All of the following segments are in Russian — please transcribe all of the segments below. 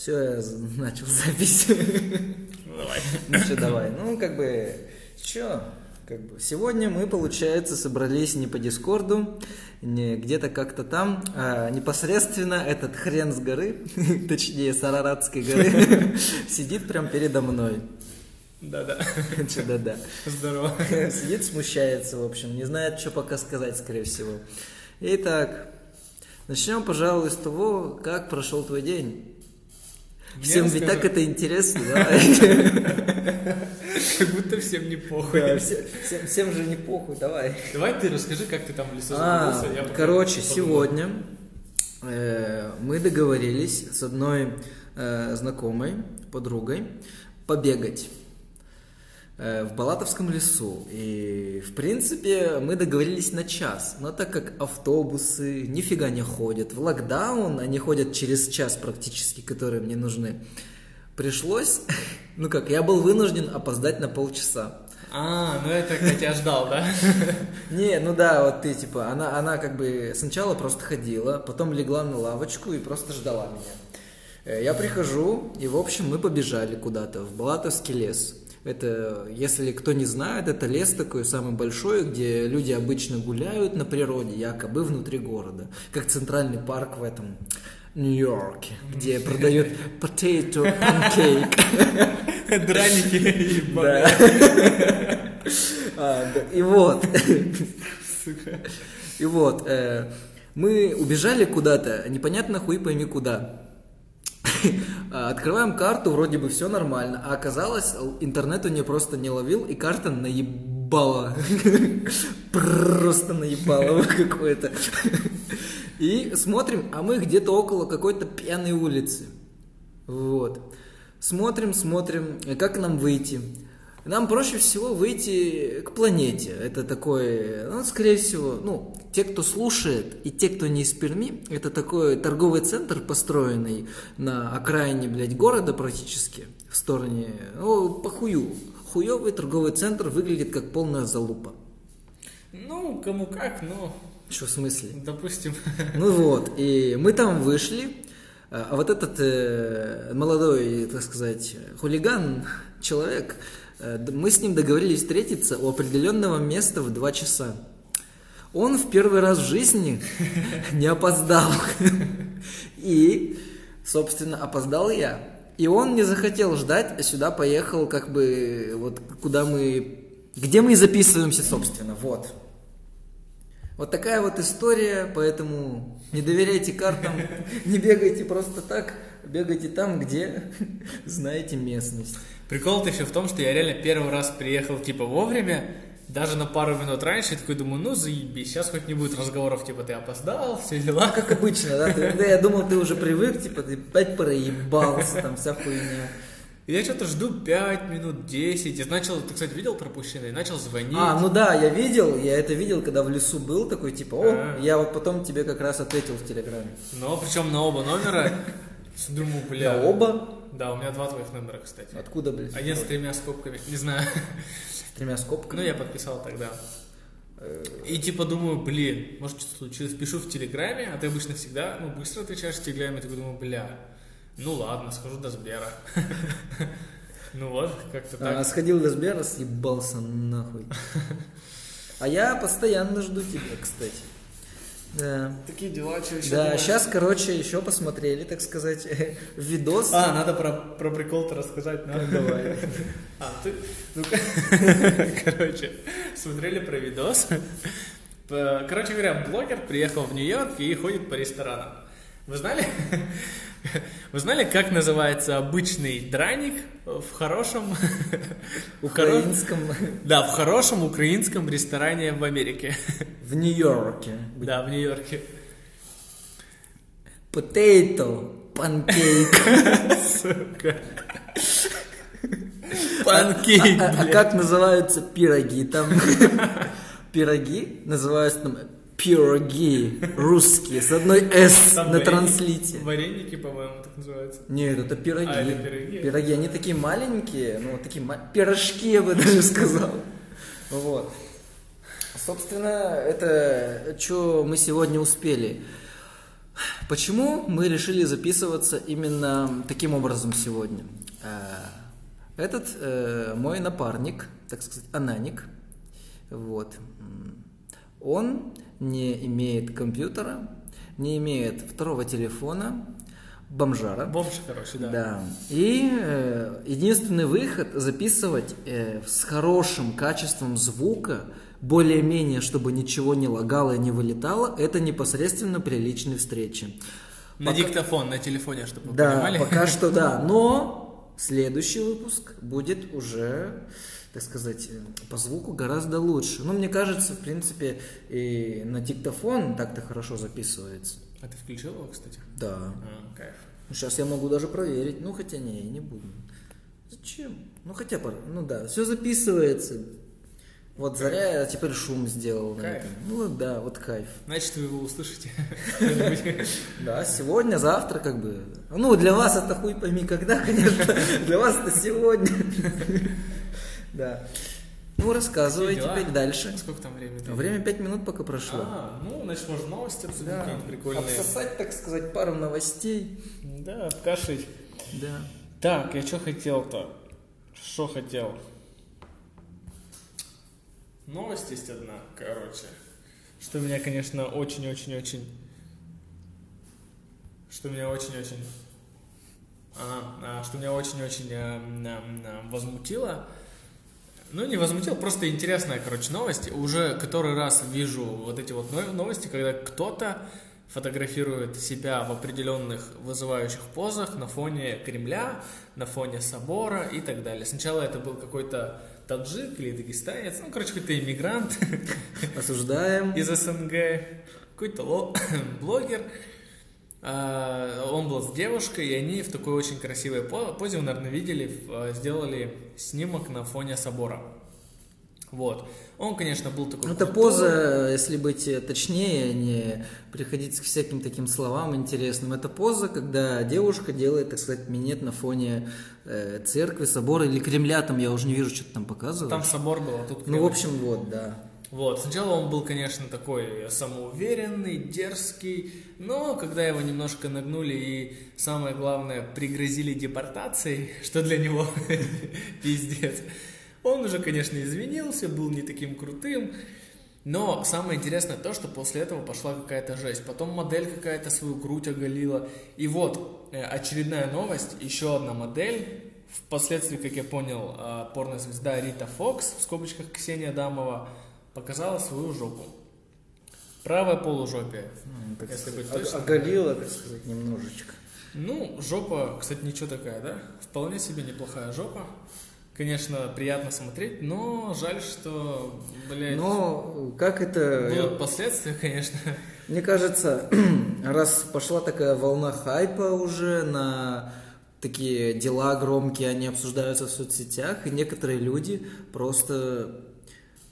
Все, я начал запись. Ну давай. Ну что, давай. Ну как бы, что? Как бы сегодня мы, получается, собрались не по Дискорду, не где-то как-то там, а непосредственно этот хрен с горы, точнее с Араратской горы, сидит прям передо мной. Да-да. Да-да. Здорово. Сидит, смущается, в общем, не знает, что пока сказать, скорее всего. Итак, начнем, пожалуй, с того, как прошел твой день. Всем ведь так это интересно, да? Как будто всем не похуй. Да, всем же не похуй, давай. Давай ты расскажи, как ты там в лесу загрузился. Короче, сегодня мы договорились с одной знакомой, подругой, побегать в Балатовском лесу. И, в принципе, мы договорились на час. Но так как автобусы нифига не ходят, в локдаун они ходят через час практически, которые мне нужны, пришлось, ну как, я был вынужден опоздать на полчаса. Ну это я тебя ждал, да? Не, ну да, вот ты типа, она как бы сначала просто ходила, потом легла на лавочку и просто ждала меня. Я прихожу, и в общем мы побежали куда-то, в Балатовский лес. Это, если кто не знает, это лес такой самый большой, где люди обычно гуляют на природе, якобы внутри города, как центральный парк в этом Нью-Йорке, где продают potato pancake. Драники и бананы. И вот. Сука. И вот. Мы убежали куда-то, непонятно хуй пойми куда. Открываем карту, вроде бы все нормально, а оказалось, интернет у нее просто не ловил, и карта наебала. Просто наебала какое-то. И смотрим, а мы где-то около какой-то пьяной улицы. Вот. Смотрим, как нам выйти. Нам проще всего выйти к планете. Это такое, ну, скорее всего, ну, те, кто слушает, и те, кто не из Перми, это такой торговый центр, построенный на окраине, блядь, города практически, в стороне, ну, по хую. Хуёвый торговый центр выглядит как полная залупа. Ну, кому как, но... Что, в смысле? Допустим. Ну вот, и мы там вышли, а вот этот молодой, так сказать, хулиган, человек... Мы с ним договорились встретиться у определенного места в 2 часа. Он в первый раз в жизни не опоздал. И, собственно, опоздал я. И он не захотел ждать, а сюда поехал, как бы, вот куда мы... Где мы и записываемся, собственно, вот. Вот такая вот история, поэтому не доверяйте картам, не бегайте просто так, бегайте там, где знаете местность. Прикол-то еще в том, что я реально первый раз приехал типа вовремя, даже на пару минут раньше, я такой думаю, ну заебись, сейчас хоть не будет разговоров, типа ты опоздал, все дела. Как обычно, да, я думал, ты уже привык, типа ты опять проебался, там вся хуйня. Я что-то жду 5 минут, 10, и начал, ты, кстати, видел пропущенные, начал звонить. Ну да, я это видел, когда в лесу был такой, типа, я вот потом тебе как раз ответил в Телеграме. Но причем на оба номера, думаю, бля. На оба? Да, у меня 2 твоих номера, кстати. Откуда, блядь? Один с 3 скобками, не знаю. С 3 скобками? Ну, я подписал тогда. И типа думаю, блин, может что-то случилось, пишу в Телеграме, а ты обычно всегда, ну, быстро отвечаешь в Телеграме, я такой думаю, бля. Ну ладно, схожу до Сбера. Ну вот, как-то так. Сходил до Сбера, съебался нахуй. А я постоянно жду тебя, кстати. Да. Такие дела, что еще. Да, сейчас, короче, еще посмотрели, так сказать, видос. Надо про прикол-то рассказать, надо. Давай. Ты. Ну, короче, смотрели про видос. Короче говоря, блогер приехал в Нью-Йорк и ходит по ресторанам. Вы знали, как называется обычный драник в хорошем украинском? Да, в хорошем украинском ресторане в Америке. В Нью-Йорке. Да, в Нью-Йорке. Potato pancake. Сука. Панкейк. А как называются пироги там? Пироги называются там. Пироги русские, с одной «с» там на вареники, транслите. Вареники, по-моему, так называются. Нет, это пироги. Это пироги, они такие маленькие, ну, такие пирожки, я бы даже сказал. Вот. Собственно, это что мы сегодня успели. Почему мы решили записываться именно таким образом сегодня? Этот мой напарник, так сказать, ананик, вот, он не имеет компьютера, не имеет второго телефона, бомжара. Бомж, короче, да. Да. И единственный выход записывать с хорошим качеством звука, более-менее, чтобы ничего не лагало и не вылетало, это непосредственно при личной встрече. На диктофон, на телефоне, чтобы вы понимали. Да, пока что да, но следующий выпуск будет уже, так сказать, по звуку гораздо лучше. Ну, мне кажется, в принципе, и на диктофон так-то хорошо записывается. А ты включил его, кстати? Да. А, кайф. Сейчас я могу даже проверить, ну, хотя не, я не буду. Зачем? Ну, хотя бы, ну да, все записывается. Вот заря, я теперь шум сделал. Кайф. Ну да, вот кайф. Значит, вы его услышите. Да, сегодня, завтра как бы. Ну, для вас это хуй пойми когда, конечно. Для вас это сегодня. Да. Ну, рассказывай теперь дальше. Сколько там времени? Время 5 минут пока прошло. Ну, значит, можно новости обсудить какие-то прикольные. Обсосать, так сказать, пару новостей. Да, обкашить. Да. Так, я что хотел-то? Что хотел? Новость есть одна, короче. Что меня, конечно, очень-очень-очень... возмутило. Ну, не возмутило, просто интересная, короче, новость. Уже который раз вижу вот эти вот новости, когда кто-то фотографирует себя в определенных вызывающих позах на фоне Кремля, на фоне собора и так далее. Сначала это был какой-то таджик или дагестанец, ну, короче, какой-то иммигрант. Осуждаем. Из СНГ. Какой-то блогер. Он был с девушкой, и они в такой очень красивой позе, вы, наверное, видели, сделали снимок на фоне собора. Вот. Он, конечно, был такой... Это крутой. Поза, если быть точнее, не приходить к всяким таким словам интересным. Это поза, когда девушка делает, так сказать, минет на фоне церкви, собора или Кремля. Там я уже не вижу, что-то там показывают. Там собор был, а тут Кремль. Ну, в общем, вот, да. Вот. Сначала он был, конечно, такой самоуверенный, дерзкий, но когда его немножко нагнули и, самое главное, пригрозили депортацией, что для него пиздец, он уже, конечно, извинился, был не таким крутым, но самое интересное то, что после этого пошла какая-то жесть. Потом модель какая-то свою грудь оголила. И вот очередная новость, еще одна модель, впоследствии, как я понял, порнозвезда Рита Фокс, в скобочках Ксения Дамова, показала свою жопу. Правое полужопие, если быть точным. Оголила, так сказать, немножечко. Ну, жопа, кстати, ничего такая, да? Вполне себе неплохая жопа. Конечно, приятно смотреть, но жаль, что, блядь, но как это... будут последствия, конечно. Мне кажется, раз пошла такая волна хайпа уже на такие дела громкие, они обсуждаются в соцсетях, и некоторые люди просто,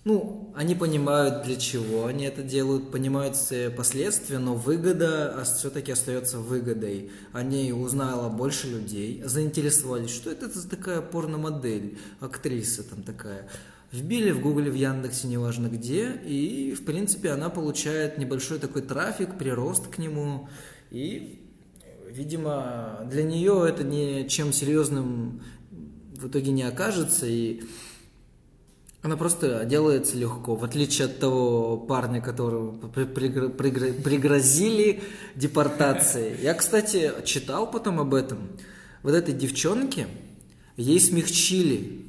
ну, они понимают, для чего они это делают, понимают все последствия, но выгода все-таки остается выгодой. О ней узнало больше людей, заинтересовались, что это за такая порномодель, актриса там такая. Вбили в Гугле, в Яндексе, неважно где, и, в принципе, она получает небольшой такой трафик, прирост к нему, и, видимо, для нее это ничем серьезным в итоге не окажется, и... Она просто делается легко, в отличие от того парня, которого пригрозили депортацией. Я, кстати, читал потом об этом. Вот этой девчонке, ей смягчили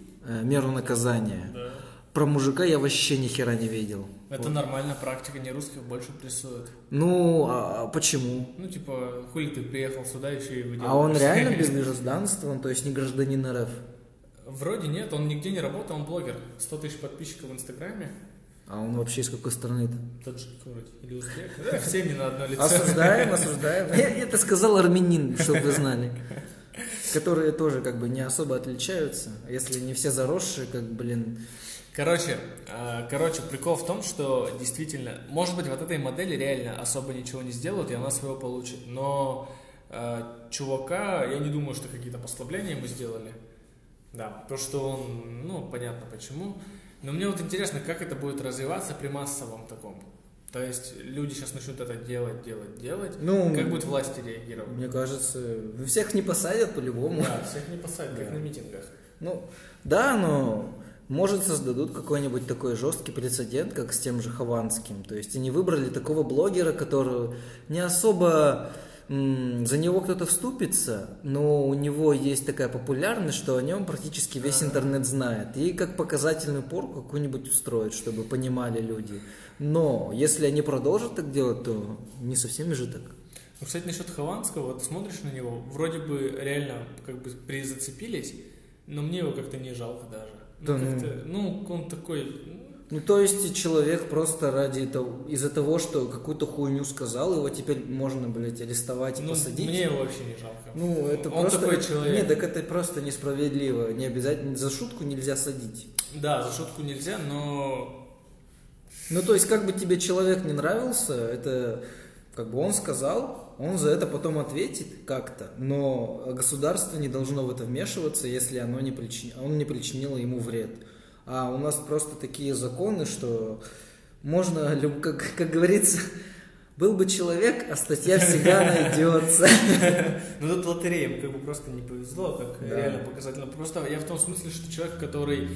меру наказания. Да. Про мужика я вообще ни хера не видел. Это вот. Нормальная практика, не русских больше прессуют. Ну, а почему? Ну, типа, хули ты приехал сюда, еще и выделал. А он реально без гражданства, он, то есть не гражданин РФ? Вроде нет, он нигде не работал, он блогер. 100 тысяч подписчиков в Инстаграме. А он вообще из какой страны-то? Таджик вроде, или узбек. Да, все не на одно лицо. Осуждаем, осуждаем. Я это сказал армянин, чтобы вы знали. Которые тоже как бы не особо отличаются. Если не все заросшие, как, блин. Короче, прикол в том, что действительно, может быть, вот этой модели реально особо ничего не сделают, и она своего получит. Но чувака, я не думаю, что какие-то послабления ему сделали. Да, то, что он, ну, понятно почему. Но мне вот интересно, как это будет развиваться при массовом таком То есть люди сейчас начнут это делать, ну, как будет власти реагировать? Мне кажется, всех не посадят по-любому. Да, всех не посадят, как на митингах. Ну, да, но может создадут какой-нибудь такой жесткий прецедент, как с тем же Хованским. То есть они выбрали такого блогера, который не особо... за него кто-то вступится, но у него есть такая популярность, что о нем практически весь интернет знает. И как показательную порку какую-нибудь устроить, чтобы понимали люди. Но если они продолжат так делать, то не со всеми же так. Ну, кстати, насчет Хованского, вот смотришь на него, вроде бы реально как бы призацепились, но мне его как-то не жалко даже. Да, ну, он такой... Ну, то есть человек просто ради того, из-за того, что какую-то хуйню сказал, его теперь можно, блядь, арестовать и посадить. Мне его вообще не жалко. Ну, это он просто... такой человек. Нет, так это просто несправедливо. Не обязательно... За шутку нельзя садить. Да, за шутку нельзя, но... Ну, то есть, как бы тебе человек не нравился, это... Как бы он сказал, он за это потом ответит как-то, но государство не должно в это вмешиваться, если оно не причинило ему вред. А у нас просто такие законы, что можно, как говорится, был бы человек, а статья всегда найдется. Ну тут лотереям как бы просто не повезло, как реально показательно. Просто я в том смысле, что человек, который,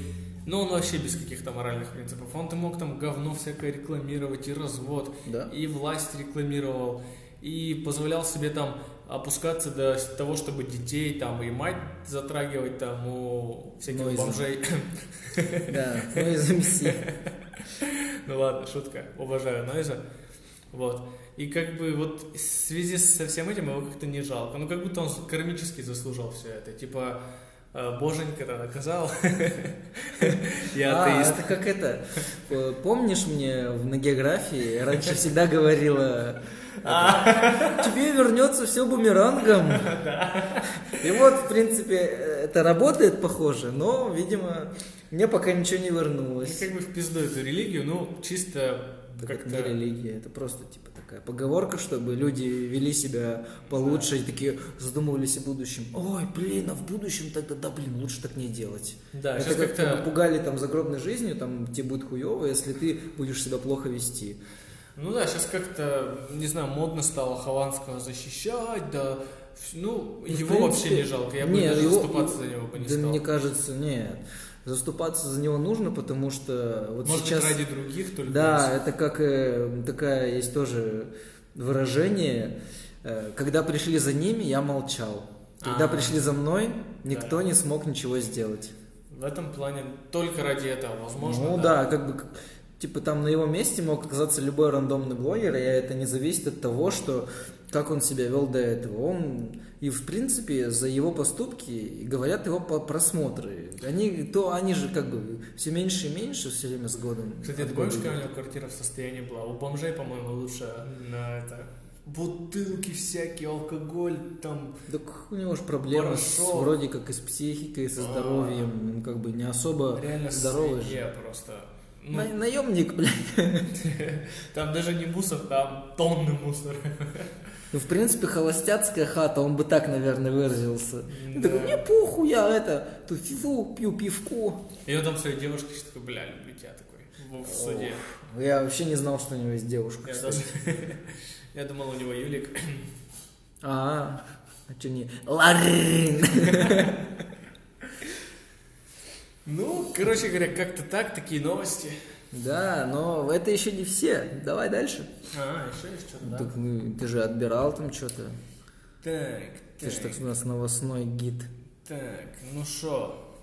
ну он вообще без каких-то моральных принципов, он-то мог там говно всякое рекламировать, и развод, и власть рекламировал, и позволял себе там опускаться до того, чтобы детей там и мать затрагивать там у всяких бомжей. Да, Нойза месси. Ну ладно, шутка. Уважаю Нойза. Вот. И как бы вот в связи со всем этим его как-то не жалко. Ну как будто он кармически заслужил все это. Типа боженька-то наказал. Я атеист. Это как это? Помнишь, мне на географии раньше всегда говорила... Тебе вернется все бумерангом. И вот, в принципе, это работает, похоже, но, видимо, мне пока ничего не вернулось. Я как бы в пизду эту религию, ну, чисто как-то... Это не религия, это просто, типа, такая поговорка, чтобы люди вели себя получше и такие задумывались о будущем. Ой, блин, а в будущем тогда, да, блин, лучше так не делать. Да, это как-то напугали там загробной жизнью, там тебе будет хуево, если ты будешь себя плохо вести. Ну да, сейчас как-то, не знаю, модно стало Хованского защищать, да, ну, его вообще не жалко, я бы даже заступаться за него бы не стал. Да, мне кажется, нет, заступаться за него нужно, потому что вот сейчас... Может, ради других только? Да, это как, такая есть тоже выражение, когда пришли за ними, я молчал, когда пришли за мной, никто не смог ничего сделать. В этом плане только ради этого, возможно, ну да, как бы... Типа там на его месте мог оказаться любой рандомный блогер, и это не зависит от того, что как он себя вел до этого. Он и в принципе за его поступки говорят его просмотры. Они же как бы все меньше и меньше все время с годом. Кстати, ты помнишь, какая у него квартира в состоянии была? У бомжей, по-моему, лучше на это... Бутылки всякие, алкоголь, там... Да у него же проблемы с, вроде как и с психикой, и со здоровьем. Как бы не особо здоровый же. Реально просто... Ну, наемник, блядь. Там даже не мусор, там тонны мусора. Ну, в принципе, холостяцкая хата, он бы так, наверное, выразился. Да. Такой, мне похуй, я это, туфифу, пью пивку. И он там своей девушке такой, бля, люблю тебя, такой, в суде. Я вообще не знал, что у него есть девушка. Я думал, у него Юлик. А что не... Ларин! Ну, короче говоря, как-то так, такие новости. Да, но это еще не все. Давай дальше. Еще есть что-то, да? Так, ну, ты же отбирал там что-то. Ты же так у нас новостной гид. Так, ну что?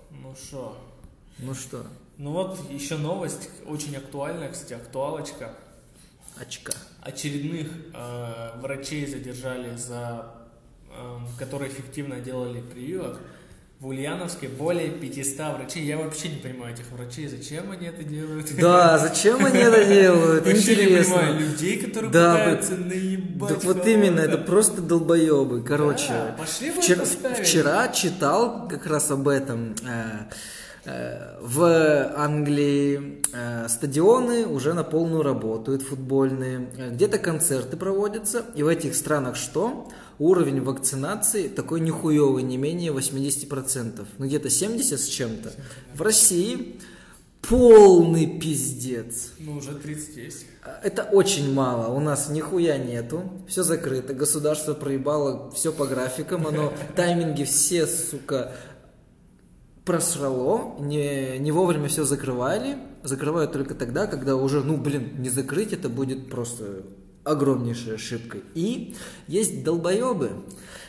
Ну вот еще новость, очень актуальная, кстати, актуалочка. Очка. Очередных врачей задержали за... которые эффективно делали прививок. В Ульяновске более 500 врачей. Я вообще не понимаю этих врачей. Зачем они это делают? Да, зачем они это делают? Вообще интересно. Не понимаю людей, которые пытаются наебать. Так вот именно, это просто долбоебы. Короче, да, пошли вы вчера читал как раз об этом. В Англии стадионы уже на полную работают, футбольные. Где-то концерты проводятся. И в этих странах что? Уровень вакцинации такой нихуевый, не менее 80%. Ну, где-то 70 с чем-то. В России полный пиздец. Ну, уже 30 есть. Это очень мало. У нас нихуя нету. Все закрыто. Государство проебало все по графикам. Оно тайминги все, сука, просрало. Не вовремя все закрывали. Закрывают только тогда, когда уже, ну, блин, не закрыть это будет просто огромнейшей ошибкой. И есть долбоебы,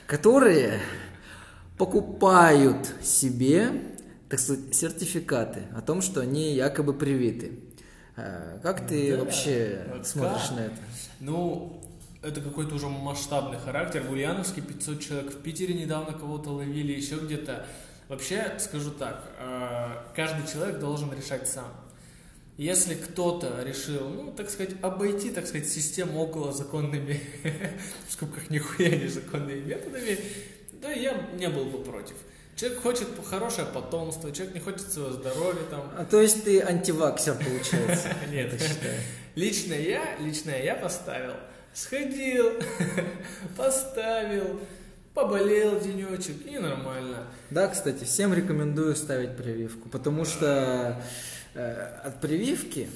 которые покупают себе, так сказать, сертификаты о том, что они якобы привиты. Как ты вообще смотришь на это? Ну, это какой-то уже масштабный характер. В Ульяновске 500 человек, в Питере недавно кого-то ловили, еще где-то. Вообще, скажу так, каждый человек должен решать сам. Если кто-то решил, ну, так сказать, обойти, так сказать, систему околозаконными, в скобках нихуя не законными методами, да, я не был бы против. Человек хочет хорошее потомство, человек не хочет своего здоровья там. А то есть ты антиваксер, получается? Нет, лично я поставил. Сходил, поставил, поболел денечек, и нормально. Да, кстати, всем рекомендую ставить прививку, потому что от прививки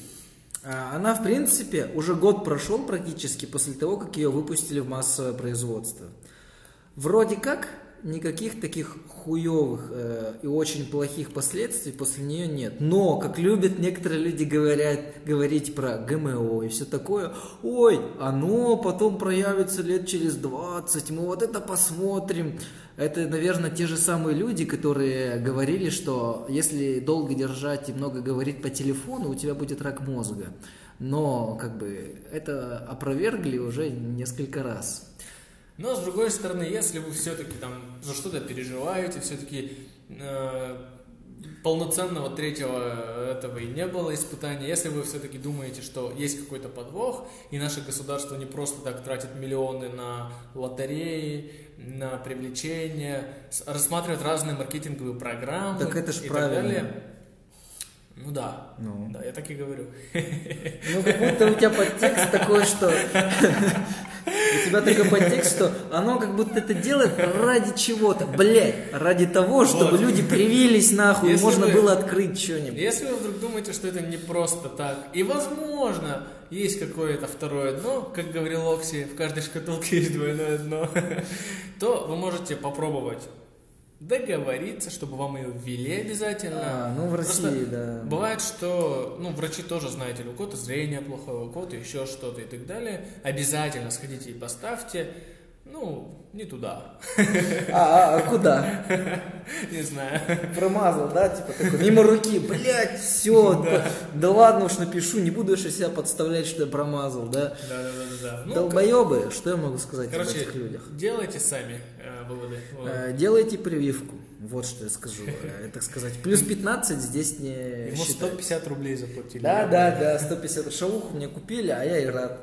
она, в принципе, уже год прошел практически после того, как ее выпустили в массовое производство. Вроде как никаких таких хуевых и очень плохих последствий после нее нет. Но, как любят некоторые люди говорить про ГМО и все такое, ой, оно потом проявится лет через 20, мы вот это посмотрим. Это, наверное, те же самые люди, которые говорили, что если долго держать и много говорить по телефону, у тебя будет рак мозга. Но, как бы, это опровергли уже несколько раз. Но, с другой стороны, если вы все-таки там за что-то переживаете, все-таки полноценного третьего этого и не было испытания, если вы все-таки думаете, что есть какой-то подвох, и наше государство не просто так тратит миллионы на лотереи, на привлечения, рассматривает разные маркетинговые программы. Так это ж правильно. Ну да, ну да, я так и говорю. Ну как будто у тебя подтекст такой, что... У тебя такой подтекст, что оно как будто это делает ради чего-то. Блять, ради того, чтобы люди привились нахуй, и можно было открыть что-нибудь. Если вы вдруг думаете, что это не просто так, и возможно... Есть какое-то второе дно, как говорил Окси, в каждой шкатулке есть двойное дно, то вы можете попробовать договориться, чтобы вам ее ввели обязательно. Ну, в России, просто да. Бывает, что, ну, врачи тоже, знаете, у кого-то зрение плохое, у кого-то еще что-то и так далее. Обязательно сходите и поставьте. Ну, не туда. А куда? Не знаю. Промазал, да? Типа такой, мимо руки, блядь, все. Да ладно уж напишу, не буду еще себя подставлять, что я промазал, да? Да. Долбоебы, что я могу сказать об этих людях? Делайте сами выводы. Делайте прививку. Вот что я скажу, так сказать. Плюс 15 здесь не считается. Ему 150 рублей заплатили. Да, 150. Шавуху мне купили, а я и рад.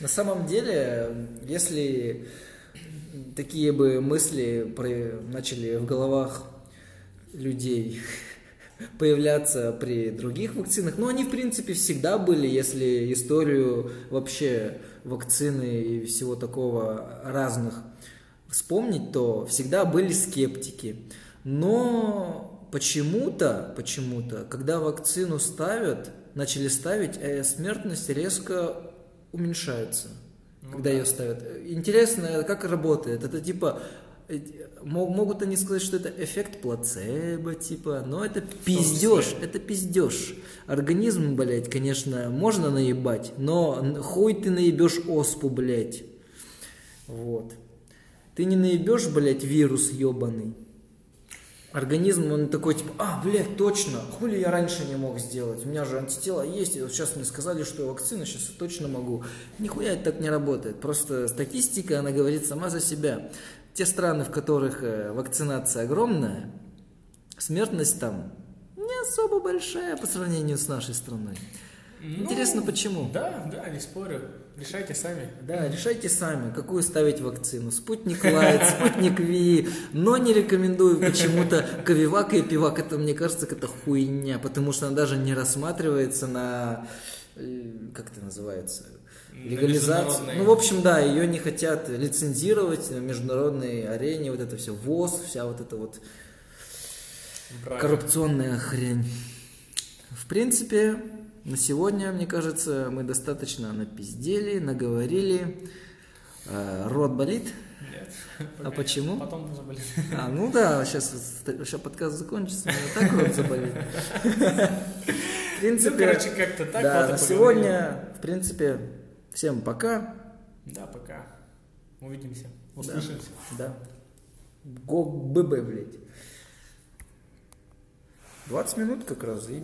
На самом деле, если такие бы мысли начали в головах людей появляться при других вакцинах, но они, в принципе, всегда были, если историю вообще вакцины и всего такого разных вспомнить, то всегда были скептики. Но почему-то, когда вакцину начали ставить, смертность резко уменьшается, когда ее ставят. Интересно, как работает. Это типа, могут они сказать, что это эффект плацебо, типа, но это пиздеж, Организм, блядь, конечно, можно наебать, но хуй ты наебешь оспу, блядь. Вот. Ты не наебешь, блядь, вирус ебаный. Организм, он такой, типа, блядь, точно, хули я раньше не мог сделать, у меня же антитела есть, и вот сейчас мне сказали, что вакцина, сейчас я точно могу. Нихуя это так не работает, просто статистика, она говорит сама за себя. Те страны, в которых вакцинация огромная, смертность там не особо большая по сравнению с нашей страной. Ну, интересно, почему? Да, не спорю. Решайте сами. Да, решайте сами, какую ставить вакцину. Спутник Лайт, Спутник V, но не рекомендую почему-то Ковивак и Пивак. Это, мне кажется, это хуйня, потому что она даже не рассматривается на... Как это называется? Легализацию. Ну, в общем, да, ее не хотят лицензировать на международной арене. Вот это все ВОЗ, вся вот эта вот коррупционная хрень. В принципе, на сегодня, мне кажется, мы достаточно напиздели, наговорили. Рот болит? Нет. А почему? Потом заболит. А, ну да, сейчас подкаст закончится, но так рот заболит. В принципе, ну, короче, как-то так. Да, на сегодня, в принципе, всем пока. Да, пока. Увидимся. Услышимся. Да. Го ББ, блядь. 20 минут как раз.